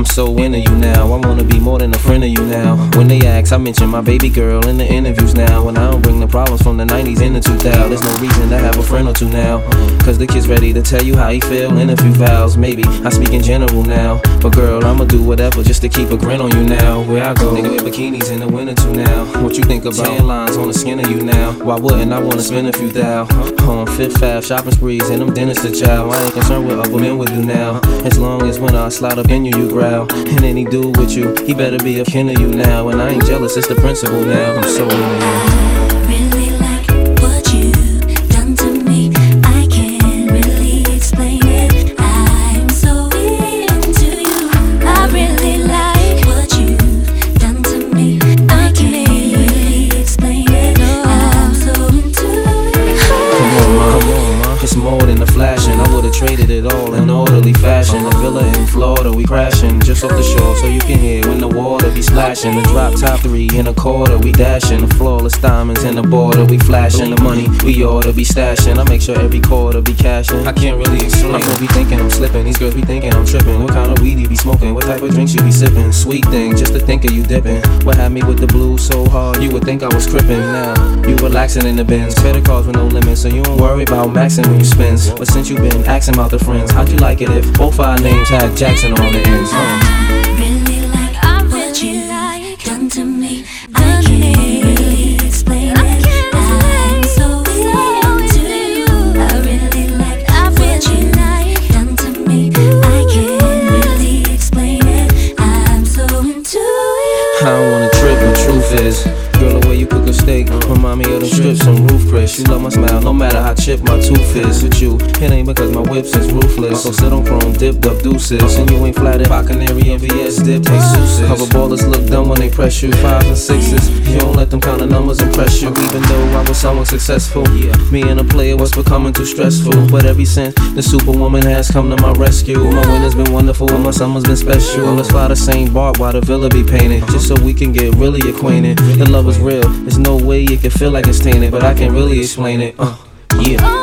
I'm so into you now, I wanna be more than a friend of you now. When they ask, I mention my baby girl in the interviews now. And I don't bring the problems from the 90s into 2000. There's no reason to have a friend or two now, cause the kid's ready to tell you how he feel in a few vows. Maybe I speak in general now, but girl, I'ma do whatever just to keep a grin on you now. Where I go, nigga, bikinis in the winter too now. What you think about tan lines on the skin of you now? Why wouldn't I wanna spend a few thou on Fifth Fab shopping sprees and them dinners to chow? I ain't concerned with other men with you now, as long as when I slide up in you, you growl. And any dude with you, he better be a kin of you now. And I ain't jealous, it's the principle now. I'm so into you. Traded it all in orderly fashion. A villa in Florida, we crashing just off the shore, so you can hear when the water be splashing. The drop top 3 in a quarter, we dashing. The flawless diamonds in the border, we flashing. The money we ought to be stashing. I make sure every quarter be cashing. I can't really explain. My girls be thinking I'm slipping. These girls be thinking I'm tripping. What kind of weed you be smoking? What type of drinks you be sipping? Sweet thing, just to think of you dipping. What had me with the blues so hard? You would think I was crippin'. Now you relaxing in the bins. Credit cards with no limits, so you don't worry about maxing when you spend. But since you been axing about the friends, how'd you like it if both our names had Jackson on the ends? I really like what you like done to me. I can't really explain it. I'm so into you. I really like what you like done to me. I can't really explain it. I'm so into you. I don't wanna trip, the truth is, girl, the way you cook a steak remind me of them strips on Ruth Chris. You love my smile, no matter how chipped my tooth is. With you, it ain't because my whips is ruthless. So sit on chrome, dipped up deuces, and you ain't flattered by Canary and VS dipped Asus's. Cover ballers look dumb when they press you, 5s and 6s. You don't let them kind of numbers impress you. Even though I was somewhat successful, me and a player was becoming too stressful. But ever since, the superwoman has come to my rescue. My winter's been wonderful and my summer's been special. Let's fly to St. Bart while the villa be painted, just so we can get really acquainted. The love is real, there's no way it can feel like it's tainted, but I can't really explain it. Yeah.